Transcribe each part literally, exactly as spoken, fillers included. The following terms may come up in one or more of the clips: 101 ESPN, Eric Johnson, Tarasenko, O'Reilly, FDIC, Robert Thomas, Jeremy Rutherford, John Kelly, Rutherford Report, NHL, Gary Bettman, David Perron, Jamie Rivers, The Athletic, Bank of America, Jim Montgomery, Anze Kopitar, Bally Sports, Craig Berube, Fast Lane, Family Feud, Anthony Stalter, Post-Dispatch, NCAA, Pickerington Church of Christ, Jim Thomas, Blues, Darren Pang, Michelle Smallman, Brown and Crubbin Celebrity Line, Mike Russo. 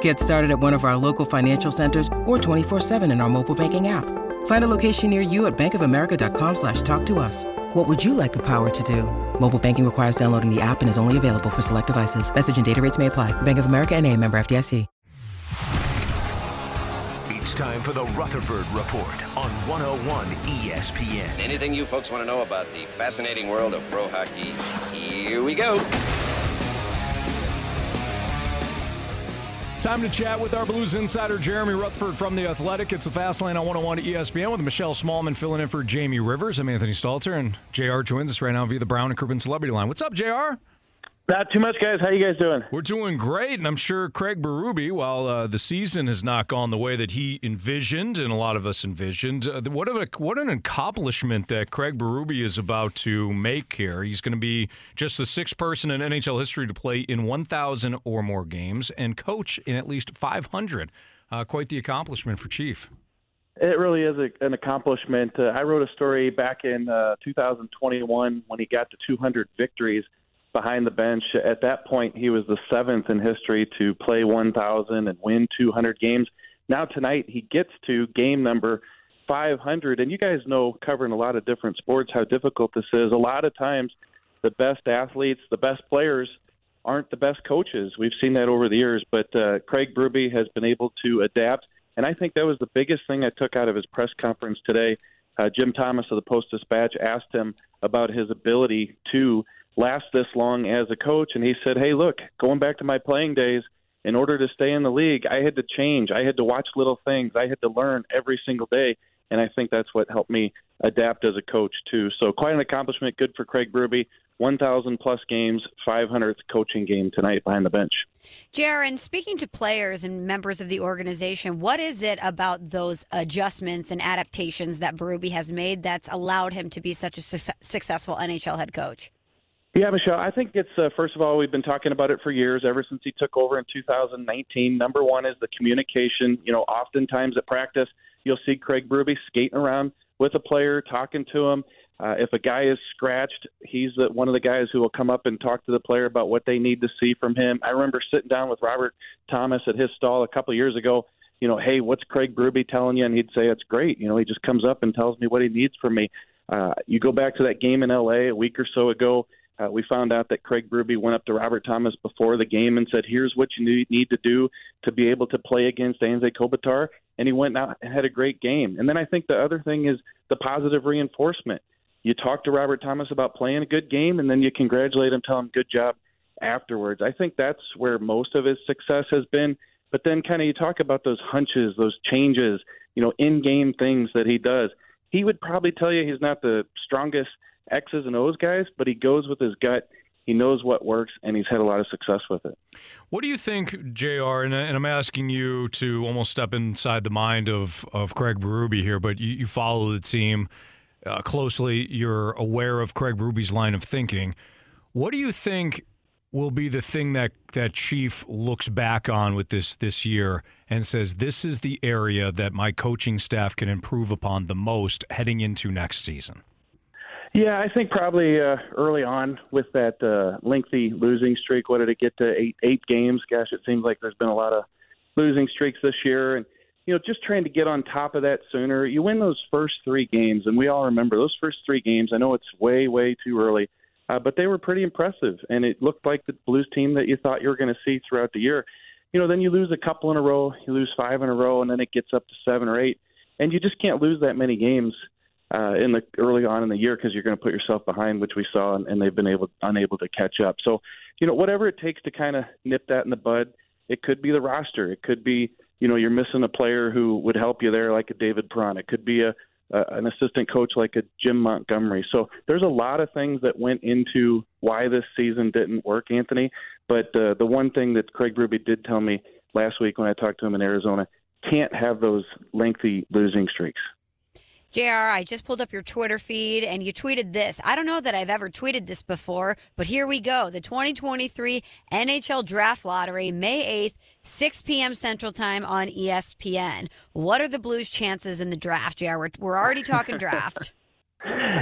Get started at one of our local financial centers or twenty-four seven in our mobile banking app. Find a location near you at bank of america dot com slash talk to us. What would you like the power to do? Mobile banking requires downloading the app and is only available for select devices. Message and data rates may apply. Bank of America N A, member F D I C. It's time for the Rutherford Report on one oh one E S P N. Anything you folks want to know about the fascinating world of pro hockey, here we go. Time to chat with our Blues insider, Jeremy Rutherford from The Athletic. It's the Fast Lane on one oh one E S P N with Michelle Smallman filling in for Jamie Rivers. I'm Anthony Stalter, and J R joins us right now via the Brown and Crubbin Celebrity Line. What's up, J R? Not too much, guys. How you guys doing? We're doing great, and I'm sure Craig Berube, while uh, the season has not gone the way that he envisioned, and a lot of us envisioned, uh, what, a, what an accomplishment that Craig Berube is about to make here. He's going to be just the sixth person in N H L history to play in one thousand or more games and coach in at least five hundred. Uh, quite the accomplishment for Chief. It really is a, an accomplishment. Uh, I wrote a story back in uh, two thousand twenty-one when he got to two hundred victories behind the bench. At that point, he was the seventh in history to play one thousand and win two hundred games. Now tonight, he gets to game number five hundred. And you guys know, covering a lot of different sports, how difficult this is. A lot of times, the best athletes, the best players, aren't the best coaches. We've seen that over the years. But uh, Craig Berube has been able to adapt. And I think that was the biggest thing I took out of his press conference today. Uh, Jim Thomas of the Post-Dispatch asked him about his ability to last this long as a coach, and he said, hey, look, going back to my playing days, in order to stay in the league, I had to change. I had to watch little things. I had to learn every single day, and I think that's what helped me adapt as a coach, too. So quite an accomplishment. Good for Craig Berube. one thousand plus games, five hundredth coaching game tonight behind the bench. Jaron, speaking to players and members of the organization, what is it about those adjustments and adaptations that Berube has made that's allowed him to be such a su- successful N H L head coach? Yeah, Michelle, I think it's, uh, first of all, we've been talking about it for years, ever since he took over in two thousand nineteen. Number one is the communication. You know, oftentimes at practice, you'll see Craig Berube skating around with a player, talking to him. Uh, if a guy is scratched, he's the, one of the guys who will come up and talk to the player about what they need to see from him. I remember sitting down with Robert Thomas at his stall a couple of years ago, you know, hey, what's Craig Berube telling you? And he'd say, it's great. You know, he just comes up and tells me what he needs from me. Uh, you go back to that game in L A a week or so ago. Uh, we found out that Craig Berube went up to Robert Thomas before the game and said, here's what you need to do to be able to play against Anze Kopitar. And he went out and had a great game. And then I think the other thing is the positive reinforcement. You talk to Robert Thomas about playing a good game, and then you congratulate him, tell him good job afterwards. I think that's where most of his success has been. But then kind of you talk about those hunches, those changes, you know, in-game things that he does. He would probably tell you he's not the strongest X's and O's guys, but he goes with his gut. He knows what works, and he's had a lot of success with it. What do you think, J R, and, and I'm asking you to almost step inside the mind of, of Craig Berube here, but you, you follow the team uh, closely. You're aware of Craig Berube's line of thinking. What do you think will be the thing that, that Chief looks back on with this this year and says, this is the area that my coaching staff can improve upon the most heading into next season? Yeah, I think probably uh, early on with that uh, lengthy losing streak. What did it get to? Eight, eight games. Gosh, it seems like there's been a lot of losing streaks this year. And, you know, just trying to get on top of that sooner. You win those first three games, and we all remember those first three games. I know it's way, way too early, uh, but they were pretty impressive. And it looked like the Blues team that you thought you were going to see throughout the year. You know, then you lose a couple in a row. You lose five in a row, and then it gets up to seven or eight. And you just can't lose that many games Uh, in the early on in the year, because you're going to put yourself behind, which we saw, and, and they've been able unable to catch up. So, you know, whatever it takes to kind of nip that in the bud. It could be the roster. It could be, you know, you're missing a player who would help you there, like a David Perron. It could be a, a an assistant coach like a Jim Montgomery. So there's a lot of things that went into why this season didn't work, Anthony. But uh, the one thing that Craig Berube did tell me last week when I talked to him in Arizona, can't have those lengthy losing streaks. J R, I just pulled up your Twitter feed, and you tweeted this. I don't know that I've ever tweeted this before, but here we go. The twenty twenty-three N H L Draft Lottery, May eighth, six p.m. Central Time on E S P N. What are the Blues' chances in the draft, J R? We're, we're already talking draft.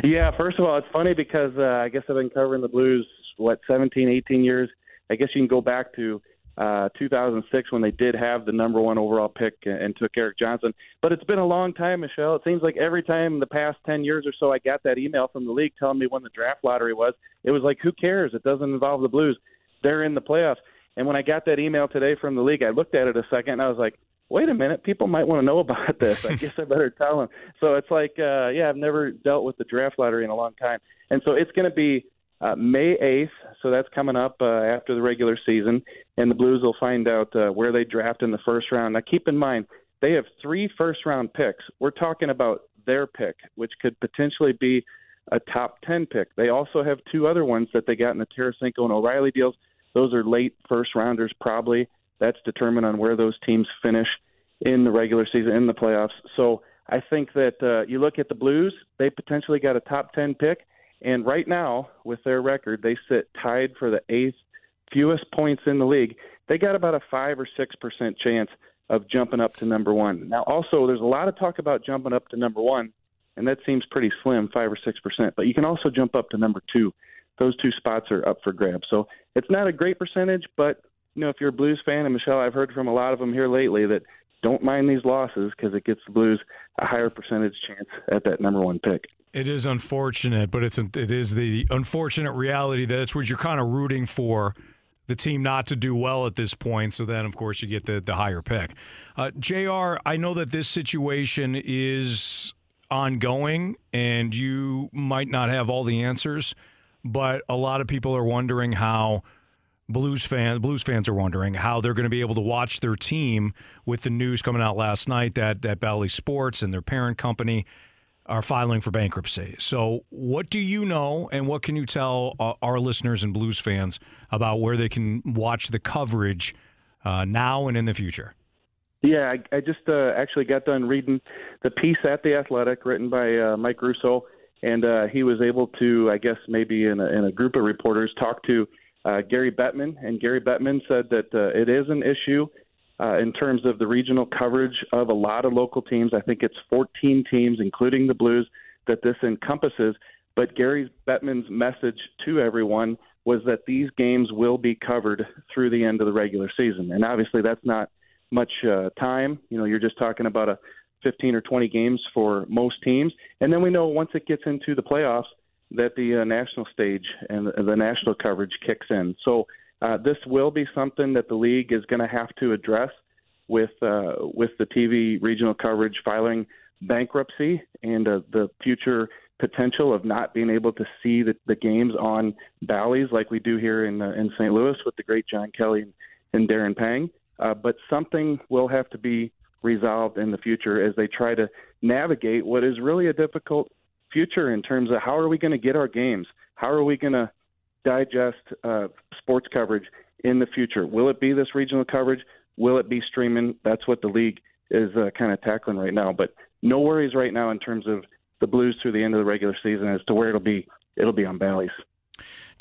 Yeah, first of all, it's funny because uh, I guess I've been covering the Blues, what, seventeen, eighteen years? I guess you can go back to Uh, two thousand six when they did have the number one overall pick and, and took Eric Johnson. But it's been a long time, Michelle. It seems like every time in the past ten years or so I got that email from the league telling me when the draft lottery was, it was like, who cares? It doesn't involve the Blues. They're in the playoffs. And when I got that email today from the league, I looked at it a second and I was like, wait a minute, people might want to know about this. I guess I better tell them. So it's like, uh, yeah, I've never dealt with the draft lottery in a long time. And so it's going to be Uh, May eighth, so that's coming up uh, after the regular season, and the Blues will find out uh, where they draft in the first round. Now, keep in mind, they have three first-round picks. We're talking about their pick, which could potentially be a top ten pick. They also have two other ones that they got in the Tarasenko and O'Reilly deals. Those are late first-rounders probably. That's determined on where those teams finish in the regular season, in the playoffs. So I think that uh, you look at the Blues, they potentially got a top ten pick. And right now, with their record, they sit tied for the eighth fewest points in the league. They got about a five or six percent chance of jumping up to number one. Now, also, there's a lot of talk about jumping up to number one, and that seems pretty slim, five or six percent. But you can also jump up to number two. Those two spots are up for grabs. So it's not a great percentage, but you know, if you're a Blues fan, and Michelle, I've heard from a lot of them here lately that don't mind these losses because it gets the Blues a higher percentage chance at that number one pick. It is unfortunate, but it's it is the unfortunate reality that it's what you're kind of rooting for, the team not to do well at this point, so then, of course, you get the, the higher pick. Uh, J R, I know that this situation is ongoing, and you might not have all the answers, but a lot of people are wondering how Blues fans, Blues fans are wondering how they're going to be able to watch their team with the news coming out last night that, that Bally Sports and their parent company are filing for bankruptcy. So what do you know, and what can you tell uh, our listeners and Blues fans about where they can watch the coverage uh, now and in the future? Yeah, I, I just uh, actually got done reading the piece at The Athletic written by uh, Mike Russo, and uh, he was able to, I guess maybe in a, in a group of reporters, talk to Uh, Gary Bettman, and Gary Bettman said that uh, it is an issue uh, in terms of the regional coverage of a lot of local teams. I think it's fourteen teams, including the Blues, that this encompasses. But Gary Bettman's message to everyone was that these games will be covered through the end of the regular season. And obviously that's not much uh, time. You know, you're just talking about a fifteen or twenty games for most teams. And then we know once it gets into the playoffs, that the uh, national stage and the, the national coverage kicks in. So uh, this will be something that the league is going to have to address with uh, with the T V regional coverage filing bankruptcy and uh, the future potential of not being able to see the, the games on Bally's like we do here in uh, in Saint Louis with the great John Kelly and Darren Pang. Uh, but something will have to be resolved in the future as they try to navigate what is really a difficult future in terms of how are we going to get our games? How are we going to digest uh, sports coverage in the future? Will it be this regional coverage? Will it be streaming? That's what the league is uh, kind of tackling right now. But no worries right now in terms of the Blues through the end of the regular season as to where it'll be. It'll be on Bally's.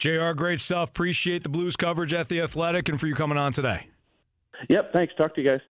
J R, great stuff. Appreciate the Blues coverage at The Athletic and for you coming on today. Yep, thanks. Talk to you guys.